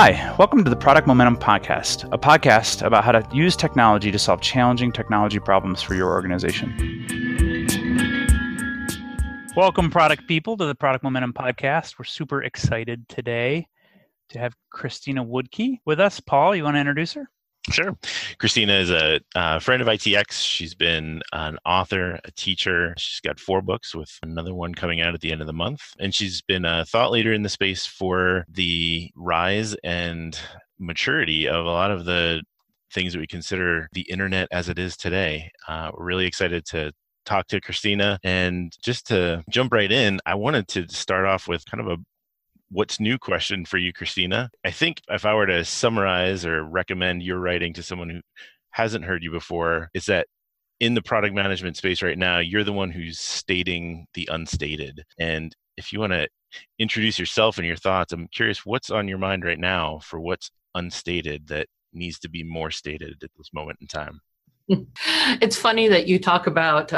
Hi, welcome to the Product Momentum Podcast, a podcast about how to use technology to solve challenging technology problems for your organization. Welcome, product people, to the Product Momentum Podcast. We're super excited today to have Christina Wodtke with us. Paul, you want to introduce her? Sure. Christina is a friend of ITX. She's been an author, a teacher. She's got 4 books with another one coming out at the end of the month. And she's been a thought leader in the space for the rise and maturity of a lot of the things that we consider the internet as it is today. We're really excited to talk to Christina. And just to jump right in, I wanted to start off with kind of a what's new question for you, Christina. I think if I were to summarize or recommend your writing to someone who hasn't heard you before, is that in the product management space right now, you're the one who's stating the unstated. And if you want to introduce yourself and your thoughts, I'm curious what's on your mind right now for what's unstated that needs to be more stated at this moment in time. It's funny that you talk about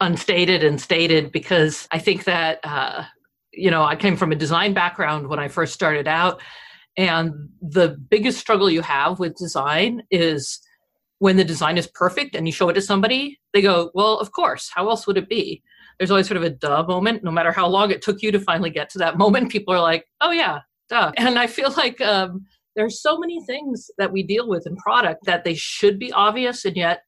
unstated and stated, because I think that I came from a design background when I first started out. And the biggest struggle you have with design is when the design is perfect and you show it to somebody, they go, well, of course, how else would it be? There's always sort of a duh moment. No matter how long it took you to finally get to that moment, people are like, oh yeah, duh. And I feel like there's so many things that we deal with in product that they should be obvious and yet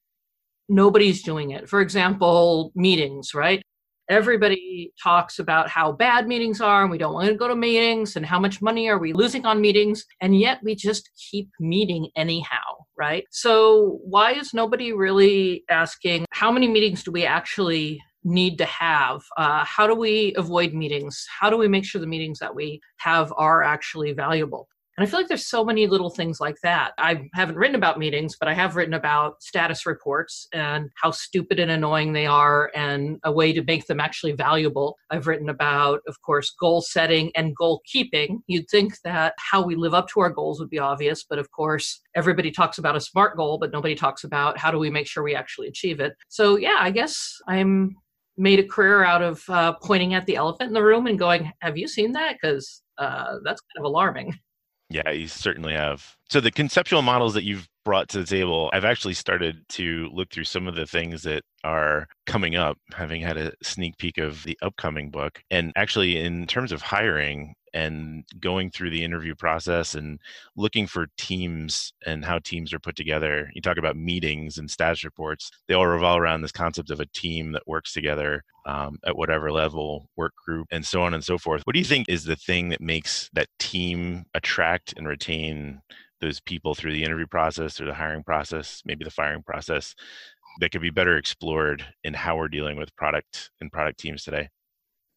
nobody's doing it. For example, meetings, right? Everybody talks about how bad meetings are and we don't want to go to meetings and how much money are we losing on meetings, and yet we just keep meeting anyhow, right? So why is nobody really asking how many meetings do we actually need to have? How do we avoid meetings? How do we make sure the meetings that we have are actually valuable? And I feel like there's so many little things like that. I haven't written about meetings, but I have written about status reports and how stupid and annoying they are and a way to make them actually valuable. I've written about, of course, goal setting and goal keeping. You'd think that how we live up to our goals would be obvious, but of course, everybody talks about a SMART goal, but nobody talks about how do we make sure we actually achieve it. So yeah, I guess I'm made a career out of pointing at the elephant in the room and going, have you seen that? Because that's kind of alarming. Yeah, you certainly have. So the conceptual models that you've brought to the table, I've actually started to look through some of the things that are coming up, having had a sneak peek of the upcoming book. And actually, in terms of hiring and going through the interview process and looking for teams and how teams are put together, you talk about meetings and status reports, they all revolve around this concept of a team that works together at whatever level, work group, and so on and so forth. What do you think is the thing that makes that team attract and retain those people through the interview process, through the hiring process, maybe the firing process, that could be better explored in how we're dealing with product and product teams today?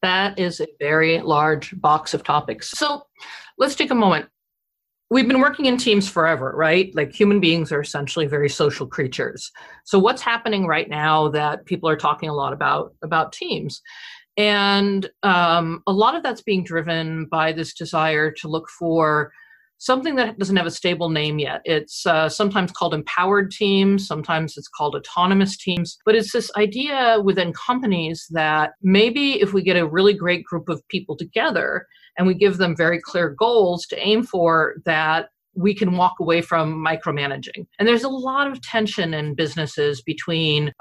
That is a very large box of topics. So let's take a moment. We've been working in teams forever, right? Like human beings are essentially very social creatures. So what's happening right now that people are talking a lot about teams? And a lot of that's being driven by this desire to look for something that doesn't have a stable name yet. It's sometimes called empowered teams, sometimes it's called autonomous teams, but it's this idea within companies that maybe if we get a really great group of people together and we give them very clear goals to aim for, that we can walk away from micromanaging. And there's a lot of tension in businesses between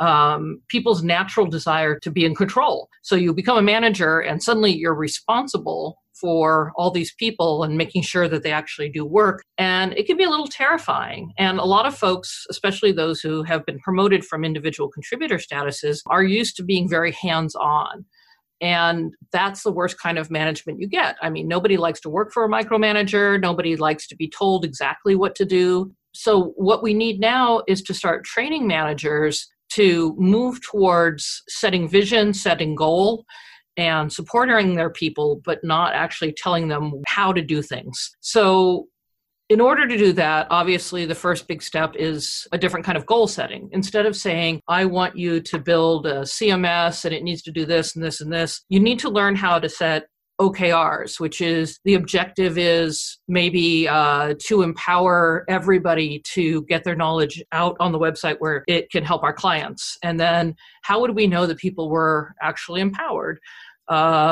people's natural desire to be in control. So you become a manager and suddenly you're responsible for all these people and making sure that they actually do work. And it can be a little terrifying. And a lot of folks, especially those who have been promoted from individual contributor statuses, are used to being very hands-on. And that's the worst kind of management you get. I mean, nobody likes to work for a micromanager. Nobody likes to be told exactly what to do. So what we need now is to start training managers to move towards setting vision, setting goal, and supporting their people, but not actually telling them how to do things. So in order to do that, obviously, the first big step is a different kind of goal setting. Instead of saying, I want you to build a CMS and it needs to do this and this and this, you need to learn how to set OKRs, which is the objective is maybe to empower everybody to get their knowledge out on the website where it can help our clients. And then how would we know that people were actually empowered?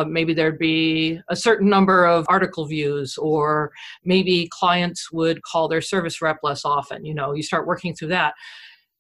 Maybe there'd be a certain number of article views, or maybe clients would call their service rep less often. You know, you start working through that.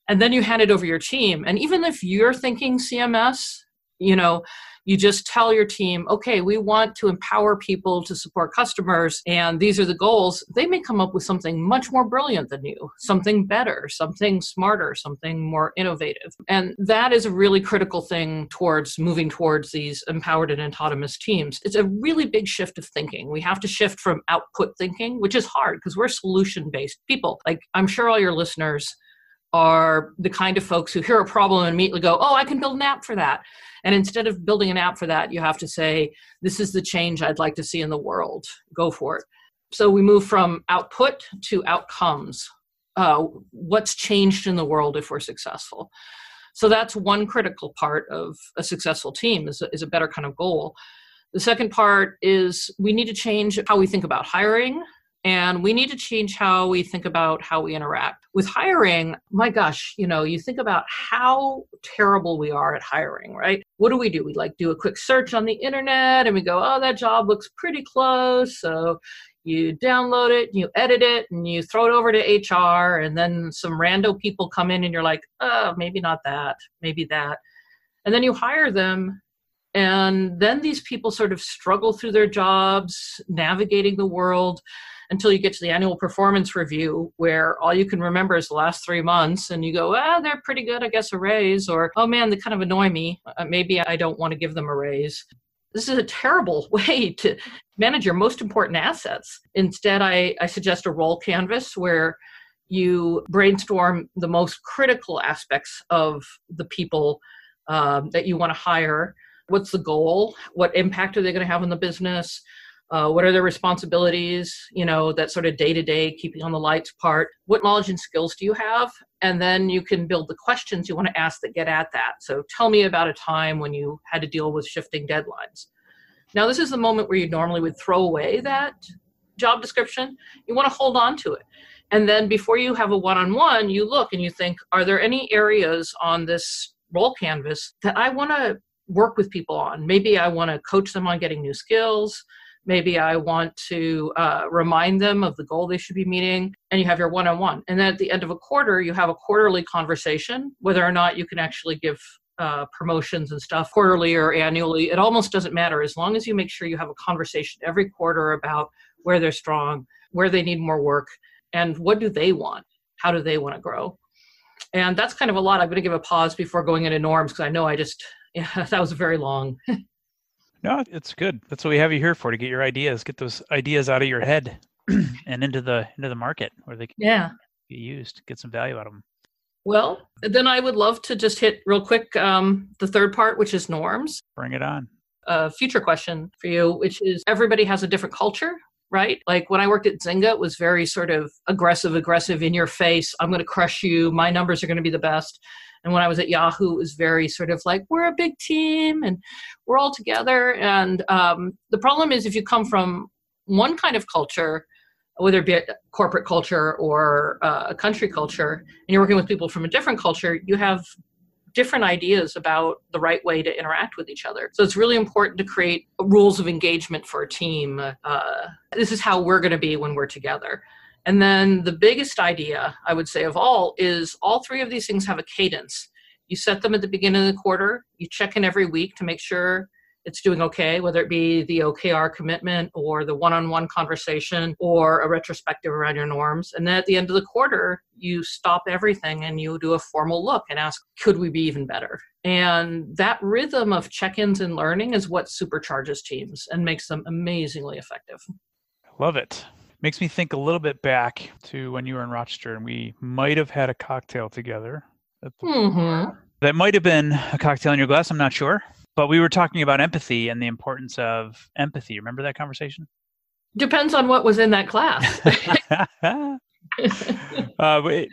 And then you hand it over to your team. And even if you're thinking CMS, you know, you just tell your team, okay, we want to empower people to support customers, and these are the goals. They may come up with something much more brilliant than you, something better, something smarter, something more innovative. And that is a really critical thing towards moving towards these empowered and autonomous teams. It's a really big shift of thinking. We have to shift from output thinking, which is hard because we're solution-based people. Like, I'm sure all your listeners are the kind of folks who hear a problem and immediately go, oh, I can build an app for that. And instead of building an app for that, you have to say, this is the change I'd like to see in the world. Go for it. So we move from output to outcomes. What's changed in the world if we're successful? So that's one critical part of a successful team, is a better kind of goal. The second part is we need to change how we think about hiring. And we need to change how we think about how we interact. With hiring, my gosh, you know, you think about how terrible we are at hiring, right? What do? We like do a quick search on the internet and we go, oh, that job looks pretty close. So you download it, you edit it, and you throw it over to HR. And then some rando people come in and you're like, oh, maybe not that, maybe that. And then you hire them. And then these people sort of struggle through their jobs, navigating the world, until you get to the annual performance review where all you can remember is the last 3 months, and you go, ah, they're pretty good, I guess a raise, or, oh man, they kind of annoy me. Maybe I don't want to give them a raise. This is a terrible way to manage your most important assets. Instead, I suggest a role canvas where you brainstorm the most critical aspects of the people that you want to hire. What's the goal? What impact are they going to have on the business? What are their responsibilities, you know, that sort of day-to-day keeping on the lights part? What knowledge and skills do you have? And then you can build the questions you want to ask that get at that. So tell me about a time when you had to deal with shifting deadlines. Now, this is the moment where you normally would throw away that job description. You want to hold on to it. And then before you have a one-on-one, you look and you think, are there any areas on this role canvas that I want to work with people on? Maybe I want to coach them on getting new skills. Maybe I want to remind them of the goal they should be meeting, and you have your one-on-one. And then at the end of a quarter, you have a quarterly conversation, whether or not you can actually give promotions and stuff quarterly or annually. It almost doesn't matter as long as you make sure you have a conversation every quarter about where they're strong, where they need more work, and what do they want? How do they want to grow? And that's kind of a lot. I'm going to give a pause before going into norms because I know that was very long. No, it's good. That's what we have you here for, to get your ideas, get those ideas out of your head and into the market where they can get used, get some value out of them. Well, then I would love to just hit real quick the third part, which is norms. Bring it on. A future question for you, which is everybody has a different culture, right? Like when I worked at Zynga, it was very sort of aggressive, in your face. I'm going to crush you. My numbers are going to be the best. And when I was at Yahoo, it was very sort of like, we're a big team and we're all together. And the problem is if you come from one kind of culture, whether it be a corporate culture or a country culture, and you're working with people from a different culture, you have different ideas about the right way to interact with each other. So it's really important to create rules of engagement for a team. This is how we're going to be when we're together. And then the biggest idea, I would say, of all is all three of these things have a cadence. You set them at the beginning of the quarter. You check in every week to make sure it's doing okay, whether it be the OKR commitment or the one-on-one conversation or a retrospective around your norms. And then at the end of the quarter, you stop everything and you do a formal look and ask, could we be even better? And that rhythm of check-ins and learning is what supercharges teams and makes them amazingly effective. Love it. Makes me think a little bit back to when you were in Rochester and we might have had a cocktail together. That might have been a cocktail in your glass, I'm not sure. But we were talking about empathy and the importance of empathy. Remember that conversation? Depends on what was in that class.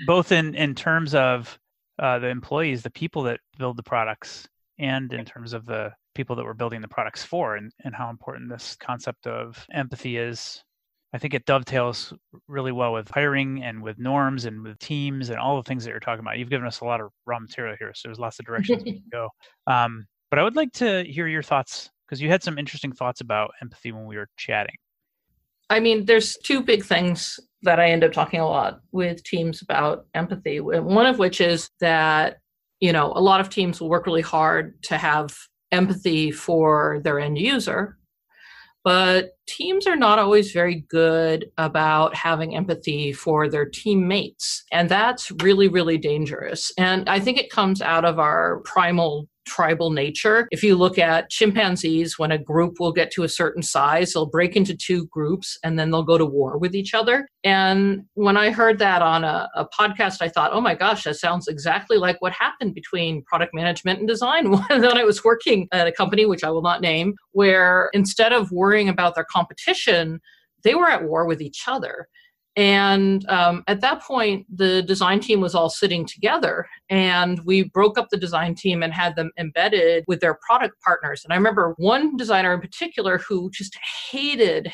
Both in terms of the employees, the people that build the products, and in terms of the people that we're building the products for, and how important this concept of empathy is. I think it dovetails really well with hiring and with norms and with teams and all the things that you're talking about. You've given us a lot of raw material here, so there's lots of directions we can go. But I would like to hear your thoughts Because you had some interesting thoughts about empathy when we were chatting. I mean, there's two big things that I end up talking a lot with teams about empathy. One of which is that, you know, a lot of teams will work really hard to have empathy for their end user, but teams are not always very good about having empathy for their teammates. And that's really, really dangerous. And I think it comes out of our primal tribal nature. If you look at chimpanzees, when a group will get to a certain size, they'll break into two groups and then they'll go to war with each other. And when I heard that on a podcast, I thought, oh my gosh, that sounds exactly like what happened between product management and design. When I was working at a company, which I will not name, where instead of worrying about their competition, they were at war with each other. And at that point, the design team was all sitting together, and we broke up the design team and had them embedded with their product partners. And I remember one designer in particular who just hated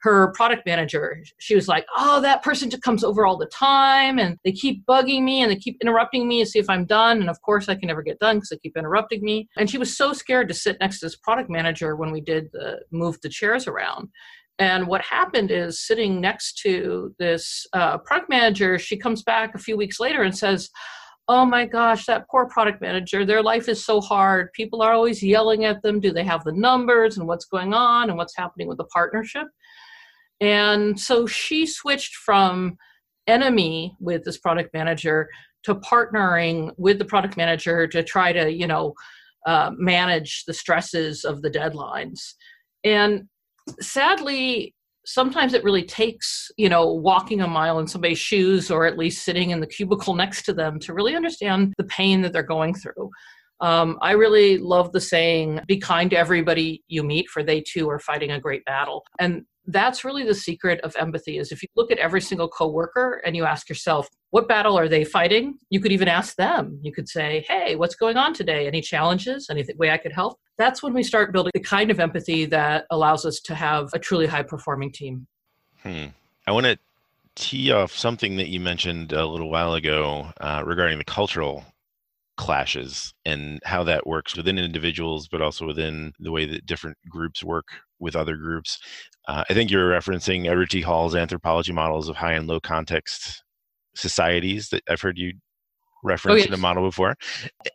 her product manager. She was like, oh, that person just comes over all the time, and they keep bugging me, and they keep interrupting me to see if I'm done. And of course, I can never get done because they keep interrupting me. And she was so scared to sit next to this product manager when we did move the chairs around. And what happened is, sitting next to this product manager, she comes back a few weeks later and says, oh my gosh, that poor product manager, their life is so hard. People are always yelling at them. Do they have the numbers and what's going on and what's happening with the partnership? And so she switched from enemy with this product manager to partnering with the product manager to try to, manage the stresses of the deadlines. And sadly, sometimes it really takes, walking a mile in somebody's shoes, or at least sitting in the cubicle next to them, to really understand the pain that they're going through. I really love the saying, be kind to everybody you meet, for they too are fighting a great battle. And that's really the secret of empathy, is if you look at every single coworker and you ask yourself, what battle are they fighting? You could even ask them. You could say, hey, what's going on today? Any challenges? Any way I could help? That's when we start building the kind of empathy that allows us to have a truly high-performing team. I want to tee off something that you mentioned a little while ago regarding the cultural clashes and how that works within individuals, but also within the way that different groups work with other groups. I think you're referencing Edward T. Hall's anthropology models of high and low context societies that I've heard you reference. Oh, yes. In a model before.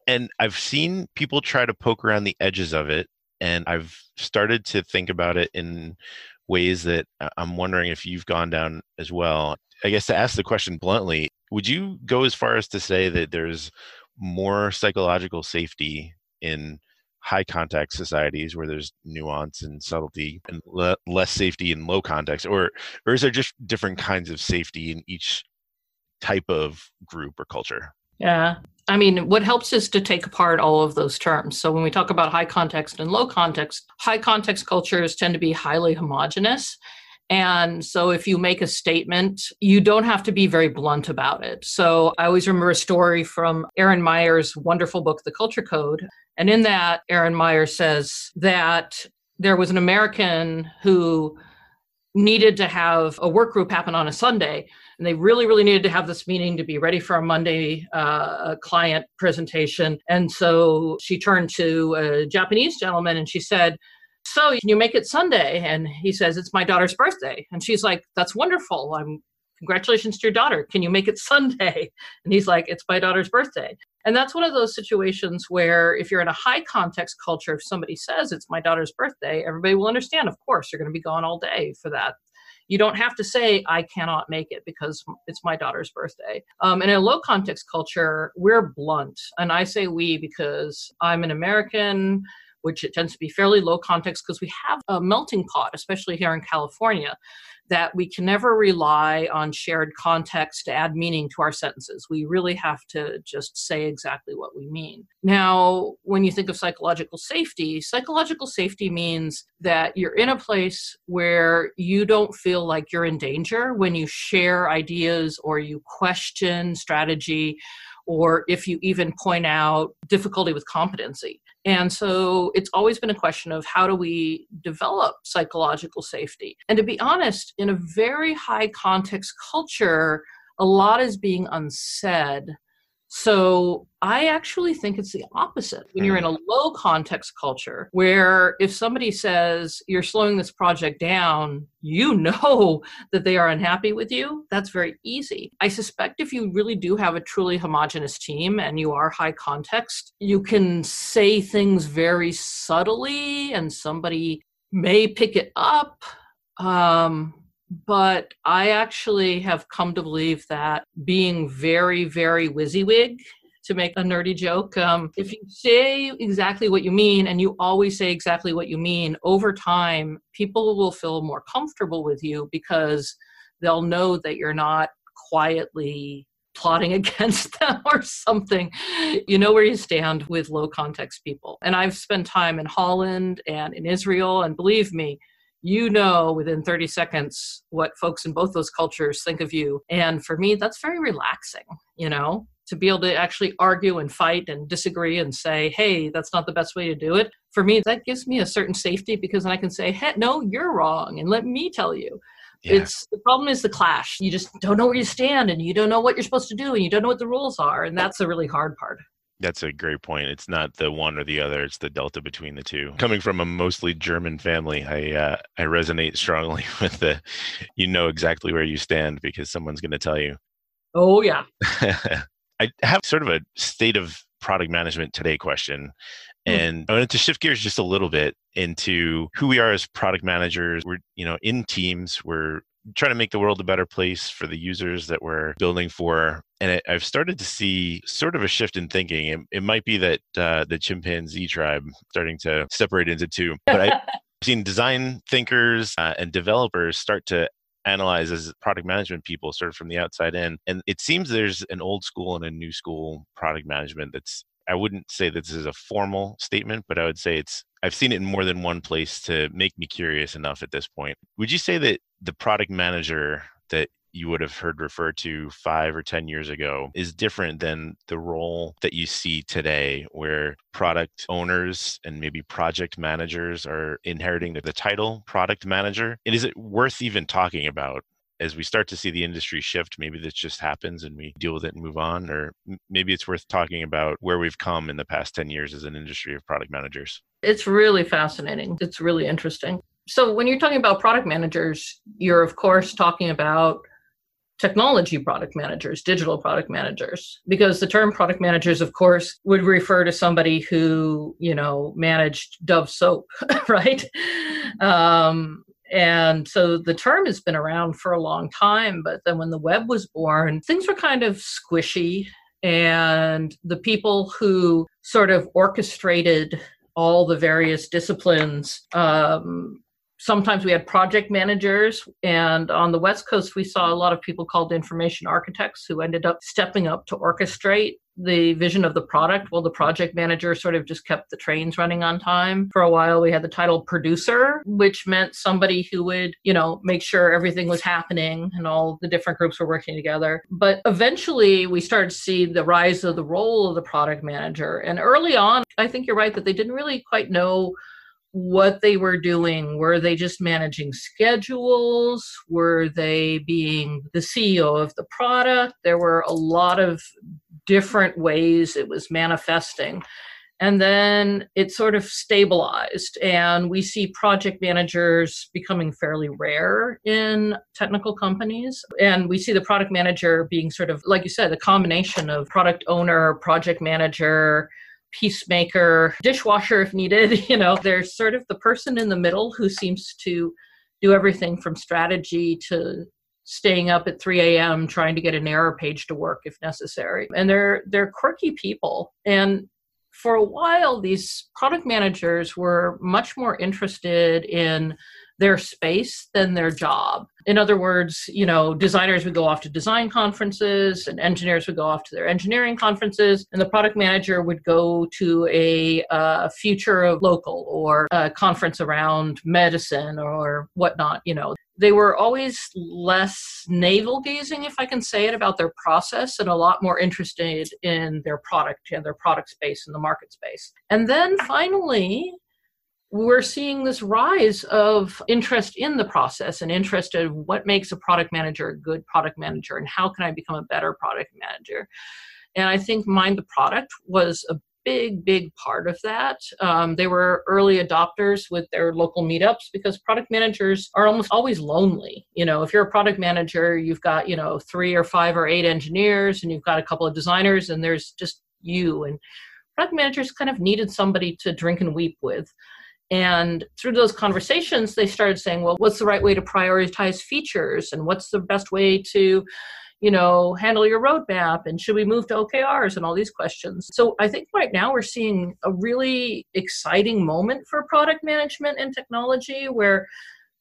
And I've seen people try to poke around the edges of it. And I've started to think about it in ways that I'm wondering if you've gone down as well. I guess to ask the question bluntly, would you go as far as to say that there's more psychological safety in high context societies where there's nuance and subtlety, and less safety in low context, or is there just different kinds of safety in each type of group or culture? Yeah. I mean, what helps is to take apart all of those terms. So when we talk about high context and low context, high context cultures tend to be highly homogenous. And so if you make a statement, you don't have to be very blunt about it. So I always remember a story from Erin Meyer's wonderful book, The Culture Code. And in that, Erin Meyer says that there was an American who needed to have a work group happen on a Sunday. And they really, really needed to have this meeting to be ready for a Monday client presentation. And so she turned to a Japanese gentleman and she said, so can you make it Sunday? And he says, it's my daughter's birthday. And she's like, that's wonderful. Congratulations to your daughter. Can you make it Sunday? And he's like, it's my daughter's birthday. And that's one of those situations where if you're in a high context culture, if somebody says it's my daughter's birthday, everybody will understand, of course, you're going to be gone all day for that. You don't have to say, I cannot make it because it's my daughter's birthday. In a low context culture, we're blunt. And I say we because I'm an American, which it tends to be fairly low context because we have a melting pot, especially here in California, that we can never rely on shared context to add meaning to our sentences. We really have to just say exactly what we mean. Now, when you think of psychological safety means that you're in a place where you don't feel like you're in danger when you share ideas or you question strategy, or if you even point out difficulty with competency. And so it's always been a question of how do we develop psychological safety? And to be honest, in a very high context culture, a lot is being unsaid So I actually think it's the opposite. When you're in a low context culture where if somebody says you're slowing this project down, you know that they are unhappy with you, that's very easy. I suspect if you really do have a truly homogenous team and you are high context, you can say things very subtly and somebody may pick it up. But I actually have come to believe that being very, very WYSIWYG, to make a nerdy joke, if you say exactly what you mean and you always say exactly what you mean, over time, people will feel more comfortable with you because they'll know that you're not quietly plotting against them or something. You know where you stand with low context people. And I've spent time in Holland and in Israel, and believe me, you know within 30 seconds what folks in both those cultures think of you. And for me, that's very relaxing, you know, to be able to actually argue and fight and disagree and say, hey, that's not the best way to do it. For me, that gives me a certain safety because I can say, hey, no, you're wrong. And let me tell you. Yeah. The problem is the clash. You just don't know where you stand and you don't know what you're supposed to do and you don't know what the rules are. And that's the really hard part. That's a great point. It's not the one or the other. It's the delta between the two. Coming from a mostly German family, I resonate strongly with the, you know exactly where you stand because someone's going to tell you. Oh, yeah. I have sort of a state of product management today question. And I wanted to shift gears just a little bit into who we are as product managers. We're, you know, in teams. We're trying to make the world a better place for the users that we're building for. And I've started to see sort of a shift in thinking. It might be that the chimpanzee tribe starting to separate into two. But I've seen design thinkers and developers start to analyze as product management people sort of from the outside in. And it seems there's an old school and a new school product management that's, I wouldn't say that this is a formal statement, but I would say I've seen it in more than one place to make me curious enough at this point. Would you say that the product manager that you would have heard referred to 5 or 10 years ago is different than the role that you see today, where product owners and maybe project managers are inheriting the title product manager? And is it worth even talking about? As we start to see the industry shift, maybe this just happens and we deal with it and move on, or maybe it's worth talking about where we've come in the past 10 years as an industry of product managers. It's really fascinating. It's really interesting. So when you're talking about product managers, you're of course talking about technology product managers, digital product managers, because the term product managers, of course, would refer to somebody who, you know, managed Dove soap, right? And so the term has been around for a long time, but then when the web was born, things were kind of squishy, and the people who sort of orchestrated all the various disciplines, sometimes we had project managers, and on the West Coast, we saw a lot of people called information architects who ended up stepping up to orchestrate the vision of the product while the project manager sort of just kept the trains running on time. For a while, we had the title producer, which meant somebody who would, you know, make sure everything was happening and all the different groups were working together. But eventually, we started to see the rise of the role of the product manager. And early on, I think you're right that they didn't really quite know what they were doing. Were they just managing schedules? Were they being the CEO of the product? There were a lot of different ways it was manifesting. And then it sort of stabilized. And we see project managers becoming fairly rare in technical companies. And we see the product manager being sort of, like you said, a combination of product owner, project manager, peacemaker, dishwasher if needed, you know. There's sort of the person in the middle who seems to do everything from strategy to staying up at 3 a.m. trying to get an error page to work if necessary. And they're quirky people. And for a while, these product managers were much more interested in their space than their job. In other words, you know, designers would go off to design conferences and engineers would go off to their engineering conferences, and the product manager would go to a future of local or a conference around medicine or whatnot, you know. They were always less navel gazing, if I can say it, about their process and a lot more interested in their product and their product space and the market space. And then finally, we're seeing this rise of interest in the process and interest in what makes a product manager a good product manager and how can I become a better product manager. And I think Mind the Product was a big, big part of that. They were early adopters with their local meetups because product managers are almost always lonely. You know, if you're a product manager, you've got, 3 or 5 or 8 engineers, and you've got a couple of designers, and there's just you. And product managers kind of needed somebody to drink and weep with. And through those conversations, they started saying, well, what's the right way to prioritize features? And what's the best way to, handle your roadmap? And should we move to OKRs and all these questions? So I think right now we're seeing a really exciting moment for product management and technology where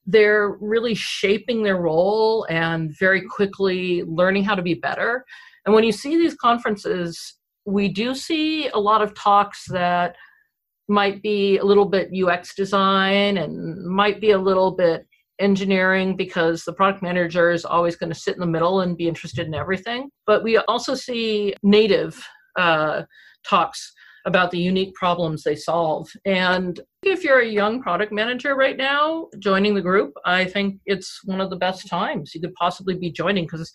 they're really shaping their role and very quickly learning how to be better. And when you see these conferences, we do see a lot of talks that might be a little bit UX design and might be a little bit engineering, because the product manager is always going to sit in the middle and be interested in everything. But we also see native talks about the unique problems they solve. And if you're a young product manager right now joining the group, I think it's one of the best times you could possibly be joining, because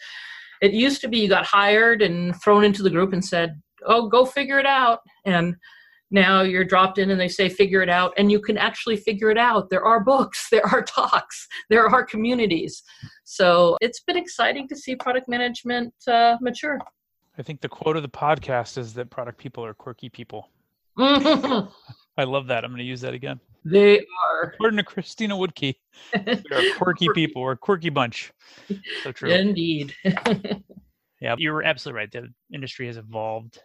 it used to be you got hired and thrown into the group and said, oh, go figure it out. And now you're dropped in and they say, figure it out. And you can actually figure it out. There are books, there are talks, there are communities. So it's been exciting to see product management mature. I think the quote of the podcast is that product people are quirky people. I love that. I'm going to use that again. They are. According to Christina Wodtke, they're quirky people, or a quirky bunch. So true. Indeed. Yeah, you were absolutely right. The industry has evolved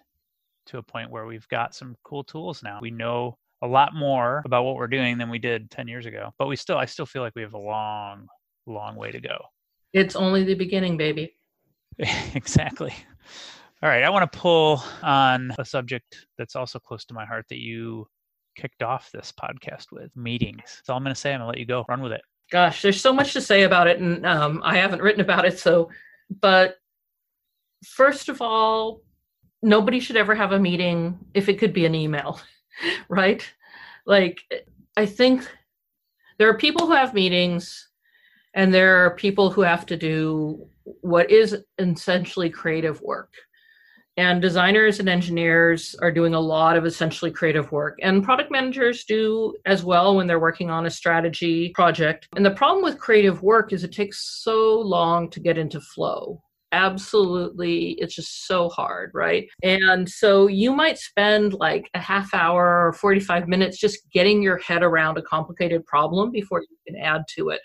to a point where we've got some cool tools now. We know a lot more about what we're doing than we did 10 years ago, but I still feel like we have a long, long way to go. It's only the beginning, baby. Exactly. All right. I want to pull on a subject that's also close to my heart that you kicked off this podcast with: meetings. That's all I'm going to say. I'm going to let you go. Run with it. Gosh, there's so much to say about it, and I haven't written about it. But first of all, nobody should ever have a meeting if it could be an email, right? Like, I think there are people who have meetings and there are people who have to do what is essentially creative work. And designers and engineers are doing a lot of essentially creative work. And product managers do as well when they're working on a strategy project. And the problem with creative work is it takes so long to get into flow. Absolutely. It's just so hard, right? And so you might spend like a half hour or 45 minutes just getting your head around a complicated problem before you can add to it.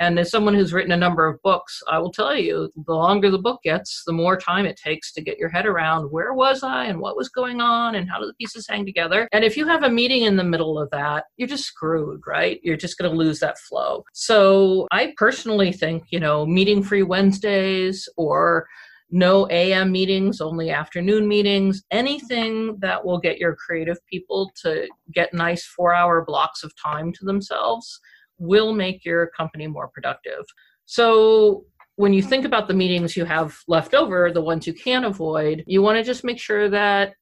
And as someone who's written a number of books, I will tell you, the longer the book gets, the more time it takes to get your head around where was I and what was going on and how do the pieces hang together. And if you have a meeting in the middle of that, you're just screwed, right? You're just going to lose that flow. So I personally think, meeting-free Wednesdays or no AM meetings, only afternoon meetings, anything that will get your creative people to get nice 4-hour blocks of time to themselves will make your company more productive. So when you think about the meetings you have left over, the ones you can avoid, you want to just make sure that,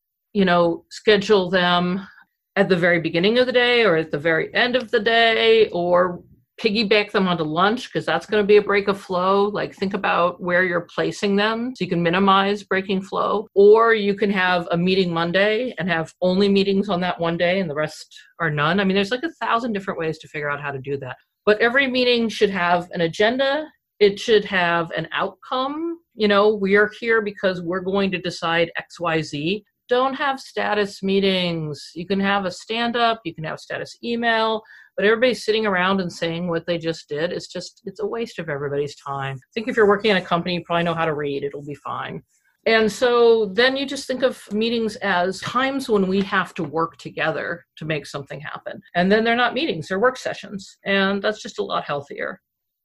schedule them at the very beginning of the day or at the very end of the day, or piggyback them onto lunch, because that's going to be a break of flow. Like, think about where you're placing them so you can minimize breaking flow. Or you can have a meeting Monday and have only meetings on that one day and the rest are none. I mean, there's like 1,000 different ways to figure out how to do that. But every meeting should have an agenda. It should have an outcome. We are here because we're going to decide X, Y, Z. Don't have status meetings. You can have a stand-up. You can have status email. But everybody's sitting around and saying what they just did. It's a waste of everybody's time. I think if you're working in a company, you probably know how to read. It'll be fine. And so then you just think of meetings as times when we have to work together to make something happen. And then they're not meetings, they're work sessions. And that's just a lot healthier.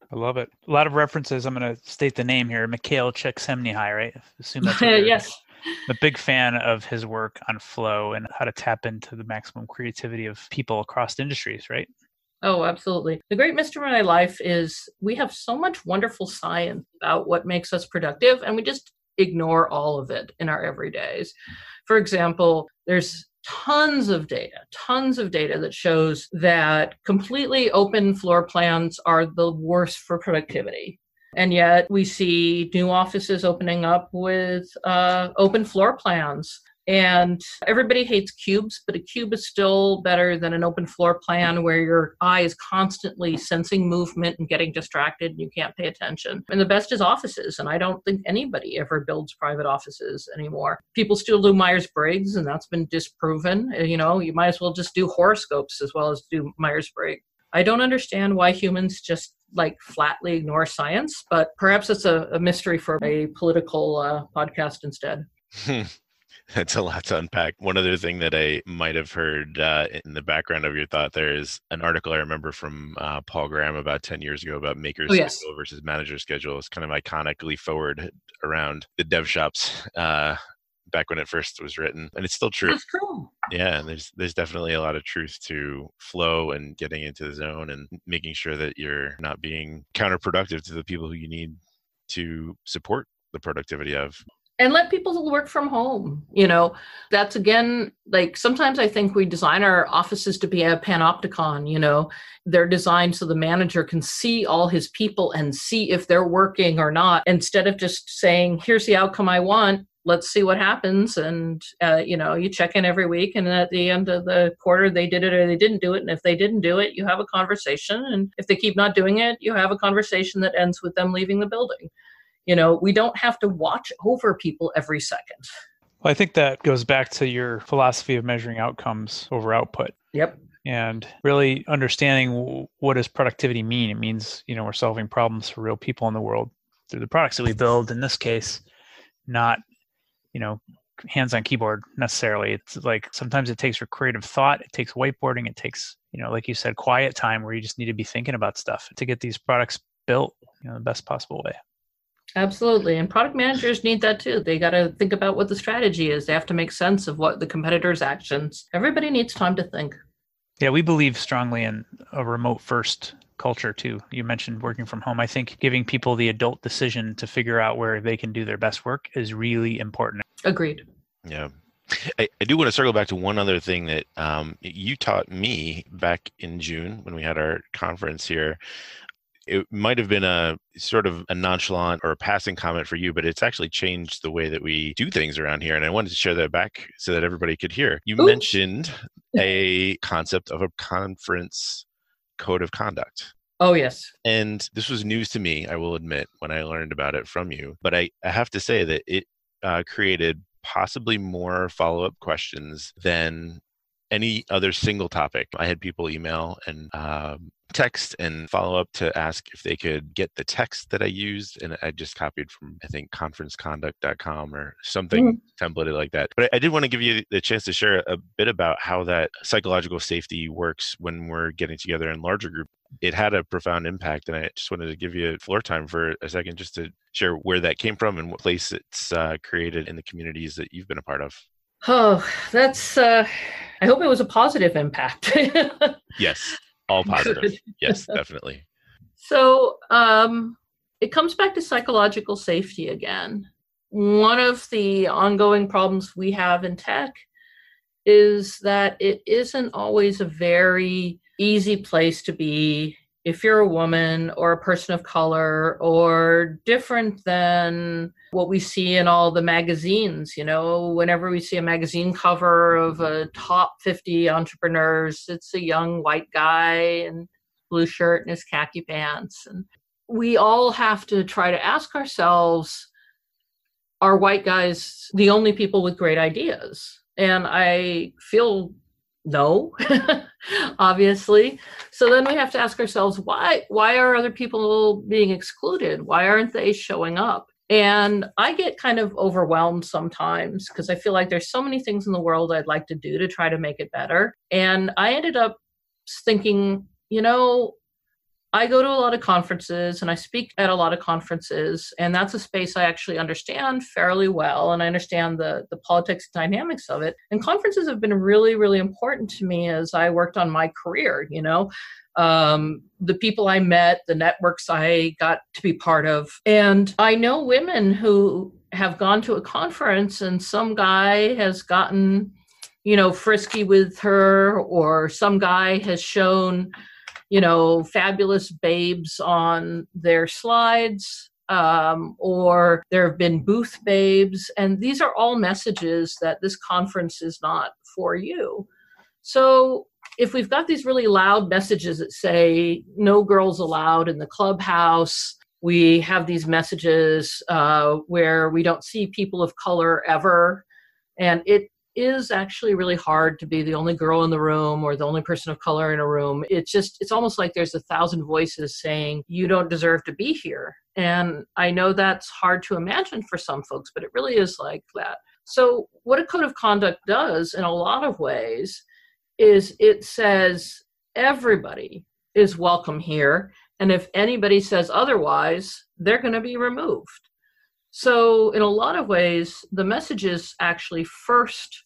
I love it. A lot of references. I'm going to state the name here. Mikhail Csikszentmihalyi, right? Assume that's what yes. I'm a big fan of his work on flow and how to tap into the maximum creativity of people across industries, right? Oh, absolutely. The great mystery in my life is we have so much wonderful science about what makes us productive, and we just ignore all of it in our everydays. For example, there's tons of data that shows that completely open floor plans are the worst for productivity. And yet we see new offices opening up with open floor plans. And everybody hates cubes, but a cube is still better than an open floor plan where your eye is constantly sensing movement and getting distracted and you can't pay attention. And the best is offices. And I don't think anybody ever builds private offices anymore. People still do Myers-Briggs, and that's been disproven. You know, you might as well just do horoscopes as well as do Myers-Briggs. I don't understand why humans just flatly ignore science, but perhaps it's a mystery for a political podcast instead. That's a lot to unpack. One other thing that I might have heard in the background of your thought there is an article I remember from Paul Graham about 10 years ago about maker's schedule versus manager's schedule. It's kind of iconically forward around the dev shops back when it first was written. And it's still true. That's true. Yeah, and there's definitely a lot of truth to flow and getting into the zone and making sure that you're not being counterproductive to the people who you need to support the productivity of. And let people work from home. You know, that's again, sometimes I think we design our offices to be a panopticon, you know, they're designed so the manager can see all his people and see if they're working or not, instead of just saying, here's the outcome I want. Let's see what happens. And, you know, you check in every week, and at the end of the quarter, they did it or they didn't do it. And if they didn't do it, you have a conversation. And if they keep not doing it, you have a conversation that ends with them leaving the building. You know, we don't have to watch over people every second. Well, I think that goes back to your philosophy of measuring outcomes over output. Yep. And really understanding what does productivity mean? It means, you know, we're solving problems for real people in the world through the products that we build. In this case, not, you know, hands on keyboard necessarily. It's like sometimes it takes for creative thought. It takes whiteboarding. It takes, you know, like you said, quiet time where you just need to be thinking about stuff to get these products built, you know, the best possible way. Absolutely. And product managers need that too. They got to think about what the strategy is. They have to make sense of what the competitors' actions. Everybody needs time to think. Yeah, we believe strongly in a remote first culture too. You mentioned working from home. I think giving people the adult decision to figure out where they can do their best work is really important. Agreed. Yeah. I do want to circle back to one other thing that you taught me back in June when we had our conference here. It might have been a sort of a nonchalant or a passing comment for you, but it's actually changed the way that we do things around here. And I wanted to share that back so that everybody could hear. You mentioned a concept of a conference code of conduct. Oh, yes. And this was news to me, I will admit, when I learned about it from you. But I have to say that it created possibly more follow-up questions than any other single topic. I had people email and text and follow up to ask if they could get the text that I used. And I just copied from, I think, conferenceconduct.com or something templated like that. But I did want to give you the chance to share a bit about how that psychological safety works when we're getting together in larger groups. It had a profound impact. And I just wanted to give you floor time for a second just to share where that came from and what place it's created in the communities that you've been a part of. Oh, that's, I hope it was a positive impact. Yes, all positive. Yes, definitely. So it comes back to psychological safety again. One of the ongoing problems we have in tech is that it isn't always a very easy place to be if you're a woman or a person of color or different than what we see in all the magazines. You know, whenever we see a magazine cover of a top 50 entrepreneurs, it's a young white guy in blue shirt and his khaki pants. And we all have to try to ask ourselves, are white guys the only people with great ideas? And I feel no, obviously. So then we have to ask ourselves, why are other people being excluded? Why aren't they showing up? And I get kind of overwhelmed sometimes because I feel like there's so many things in the world I'd like to do to try to make it better. And I ended up thinking, you know, I go to a lot of conferences and I speak at a lot of conferences, and that's a space I actually understand fairly well. And I understand the politics and dynamics of it. And conferences have been really, really important to me as I worked on my career. You know, the people I met, the networks I got to be part of. And I know women who have gone to a conference and some guy has gotten, you know, frisky with her, or some guy has shown you know, fabulous babes on their slides, or there have been booth babes. And these are all messages that this conference is not for you. So if we've got these really loud messages that say no girls allowed in the clubhouse, we have these messages where we don't see people of color ever. And it is actually really hard to be the only girl in the room or the only person of color in a room. It's just, it's almost like there's 1,000 voices saying you don't deserve to be here. And I know that's hard to imagine for some folks, but it really is like that. So what a code of conduct does in a lot of ways is it says everybody is welcome here. And if anybody says otherwise, they're going to be removed. So in a lot of ways, the message is actually first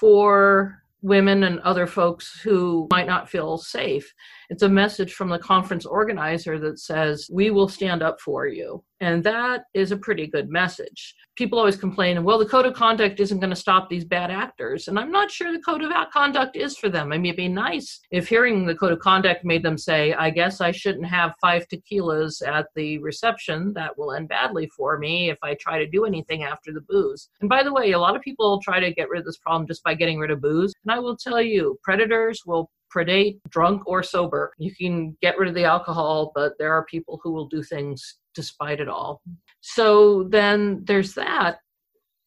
for women and other folks who might not feel safe. It's a message from the conference organizer that says, we will stand up for you. And that is a pretty good message. People always complain, well, the code of conduct isn't going to stop these bad actors. And I'm not sure the code of conduct is for them. I mean, it'd be nice if hearing the code of conduct made them say, I guess I shouldn't have 5 tequilas at the reception. That will end badly for me if I try to do anything after the booze. And by the way, a lot of people try to get rid of this problem just by getting rid of booze. And I will tell you, predators will predate drunk or sober. You can get rid of the alcohol, but there are people who will do things despite it all. So then there's that.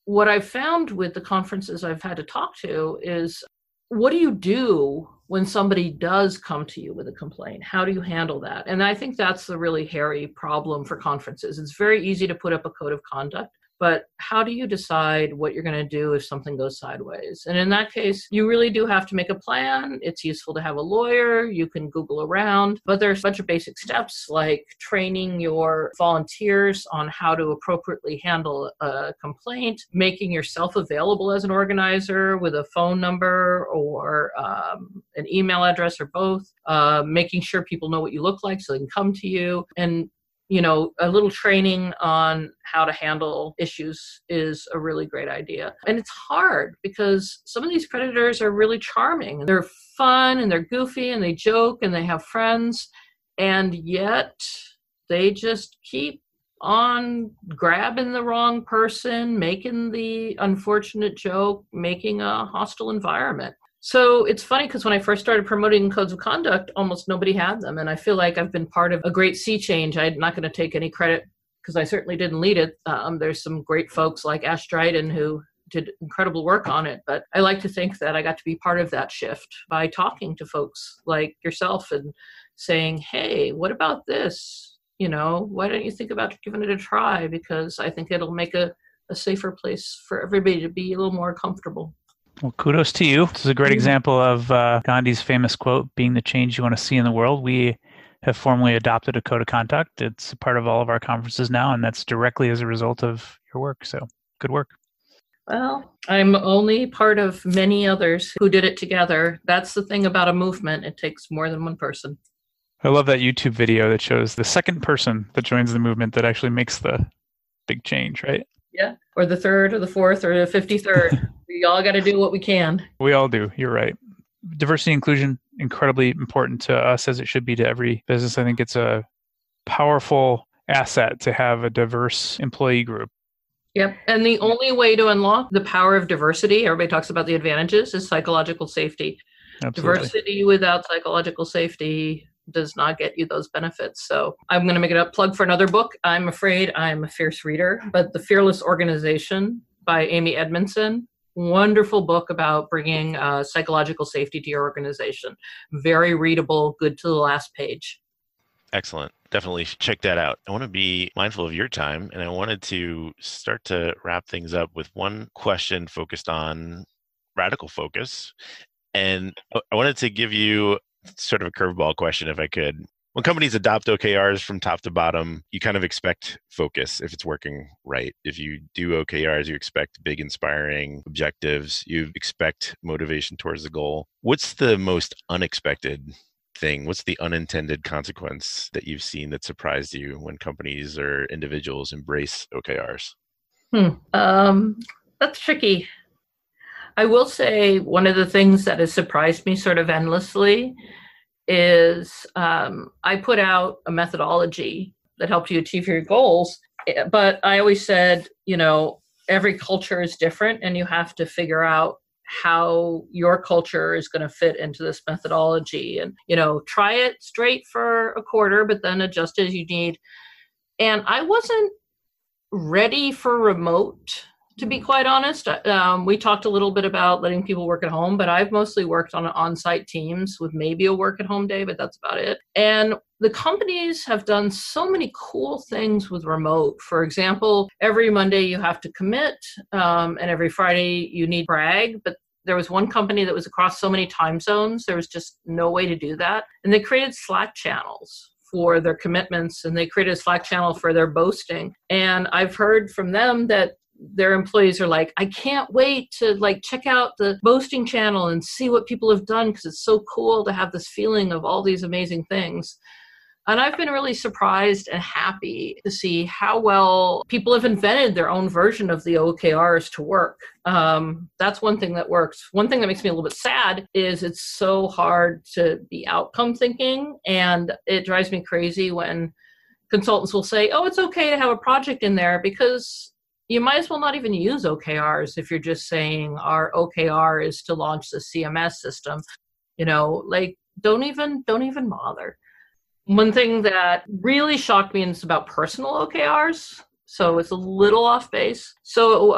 What I've found with the conferences I've had to talk to is, what do you do when somebody does come to you with a complaint? How do you handle that? And I think that's the really hairy problem for conferences. It's very easy to put up a code of conduct, but how do you decide what you're going to do if something goes sideways? And in that case, you really do have to make a plan. It's useful to have a lawyer. You can Google around. But there's a bunch of basic steps like training your volunteers on how to appropriately handle a complaint, making yourself available as an organizer with a phone number or an email address or both, making sure people know what you look like so they can come to you. And you know, a little training on how to handle issues is a really great idea. And it's hard because some of these predators are really charming. They're fun and they're goofy and they joke and they have friends. And yet they just keep on grabbing the wrong person, making the unfortunate joke, making a hostile environment. So it's funny because when I first started promoting codes of conduct, almost nobody had them. And I feel like I've been part of a great sea change. I'm not going to take any credit because I certainly didn't lead it. There's some great folks like Ash Dryden who did incredible work on it. But I like to think that I got to be part of that shift by talking to folks like yourself and saying, hey, what about this? You know, why don't you think about giving it a try? Because I think it'll make a safer place for everybody to be a little more comfortable. Well, kudos to you. This is a great example of Gandhi's famous quote, being the change you want to see in the world. We have formally adopted a code of conduct. It's part of all of our conferences now, and that's directly as a result of your work. So good work. Well, I'm only part of many others who did it together. That's the thing about a movement. It takes more than one person. I love that YouTube video that shows the second person that joins the movement that actually makes the big change, right? Yeah. Or the third or the fourth or the 53rd. We all got to do what we can. We all do. You're right. Diversity and inclusion, incredibly important to us as it should be to every business. I think it's a powerful asset to have a diverse employee group. Yep. And the only way to unlock the power of diversity, everybody talks about the advantages, is psychological safety. Absolutely. Diversity without psychological safety does not get you those benefits. So I'm going to make it a plug for another book. I'm afraid I'm a fierce reader, but The Fearless Organization by Amy Edmondson. Wonderful book about bringing psychological safety to your organization. Very readable, good to the last page. Excellent. Definitely check that out. I want to be mindful of your time, and I wanted to start to wrap things up with one question focused on Radical Focus. And I wanted to give you sort of a curveball question, if I could. When companies adopt OKRs from top to bottom, you kind of expect focus if it's working right. If you do OKRs, you expect big, inspiring objectives. You expect motivation towards the goal. What's the most unexpected thing? What's the unintended consequence that you've seen that surprised you when companies or individuals embrace OKRs? That's tricky. I will say one of the things that has surprised me sort of endlessly is I put out a methodology that helped you achieve your goals. But I always said, you know, every culture is different and you have to figure out how your culture is going to fit into this methodology. And, you know, try it straight for a quarter, but then adjust as you need. And I wasn't ready for remote, to be quite honest. We talked a little bit about letting people work at home, but I've mostly worked on on-site teams with maybe a work at home day, but that's about it. And the companies have done so many cool things with remote. For example, every Monday you have to commit, and every Friday you need brag, but there was one company that was across so many time zones, there was just no way to do that. And they created Slack channels for their commitments, and they created a Slack channel for their boasting. And I've heard from them that their employees are like, I can't wait to like check out the boasting channel and see what people have done, because it's so cool to have this feeling of all these amazing things. And I've been really surprised and happy to see how well people have invented their own version of the OKRs to work. That's one thing that works. One thing that makes me a little bit sad is it's so hard to be outcome thinking, and it drives me crazy when consultants will say, oh, it's okay to have a project in there, because you might as well not even use OKRs if you're just saying our OKR is to launch the CMS system. You know, like don't even bother. One thing that really shocked me, and it's about personal OKRs, so it's a little off base. So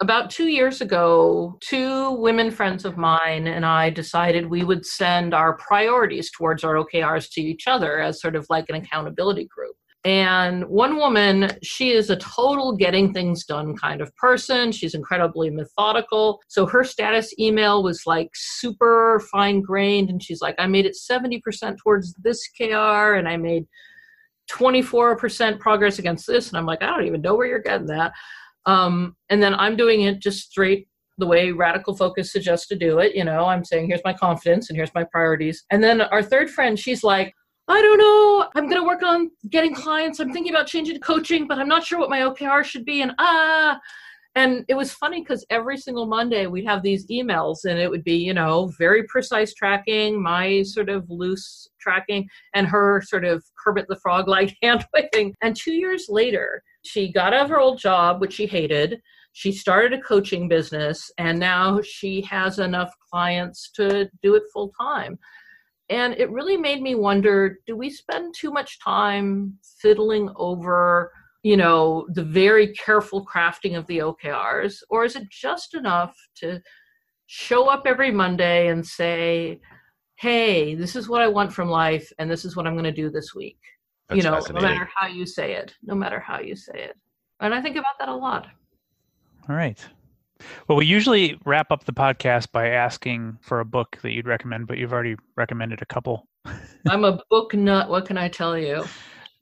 about 2 years ago, two women friends of mine and I decided we would send our priorities towards our OKRs to each other as sort of like an accountability group. And one woman, she is a total getting things done kind of person. She's incredibly methodical. So her status email was like super fine grained. And she's like, I made it 70% towards this KR and I made 24% progress against this. And I'm like, I don't even know where you're getting that. And then I'm doing it just straight the way Radical Focus suggests to do it. You know, I'm saying, here's my confidence and here's my priorities. And then our third friend, she's like, I don't know, I'm going to work on getting clients. I'm thinking about changing to coaching, but I'm not sure what my OKR should be. And it was funny because every single Monday we'd have these emails and it would be, you know, very precise tracking, my sort of loose tracking, and her sort of Kermit the Frog-like hand waving. And 2 years later, she got out of her old job, which she hated. She started a coaching business, and now she has enough clients to do it full time. And it really made me wonder, do we spend too much time fiddling over, you know, the very careful crafting of the OKRs? Or is it just enough to show up every Monday and say, hey, this is what I want from life, and this is what I'm going to do this week? That's, you know, no matter how you say it, no matter how you say it. And I think about that a lot. All right. Well, we usually wrap up the podcast by asking for a book that you'd recommend, but you've already recommended a couple. I'm a book nut. What can I tell you?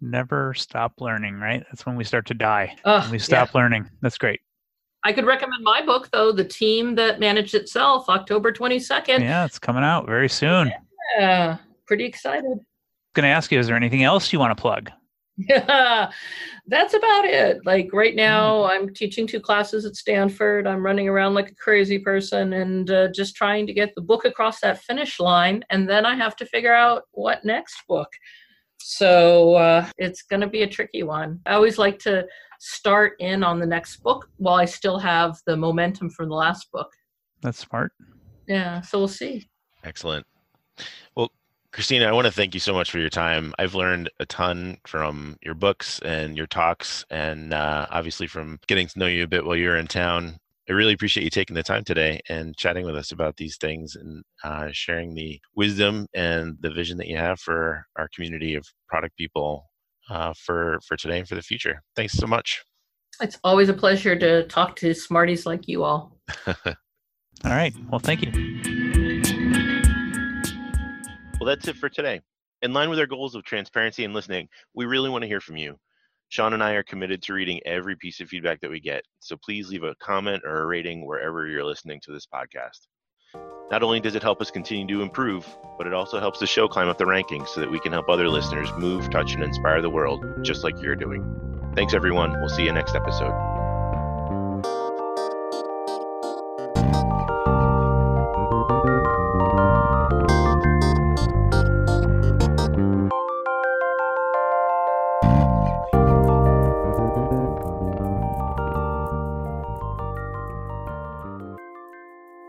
Never stop learning, right? That's when we start to die. When we stop learning. That's great. I could recommend my book, though, The Team That Managed Itself, October 22nd. Yeah, it's coming out very soon. Yeah, pretty excited. I was going to ask you, is there anything else you want to plug? Yeah, that's about it. Like right now, I'm teaching two classes at Stanford. I'm running around like a crazy person and just trying to get the book across that finish line. And then I have to figure out what next book. So it's going to be a tricky one. I always like to start in on the next book while I still have the momentum from the last book. That's smart. Yeah, so we'll see. Excellent. Well, Christina, I want to thank you so much for your time. I've learned a ton from your books and your talks, and obviously from getting to know you a bit while you were in town. I really appreciate you taking the time today and chatting with us about these things and sharing the wisdom and the vision that you have for our community of product people for today and for the future. Thanks so much. It's always a pleasure to talk to smarties like you all. All right. Well, thank you. Well, that's it for today. In line with our goals of transparency and listening, we really want to hear from you. Sean and I are committed to reading every piece of feedback that we get, so please leave a comment or a rating wherever you're listening to this podcast. Not only does it help us continue to improve, but it also helps the show climb up the rankings so that we can help other listeners move, touch, and inspire the world just like you're doing. Thanks, everyone. We'll see you next episode.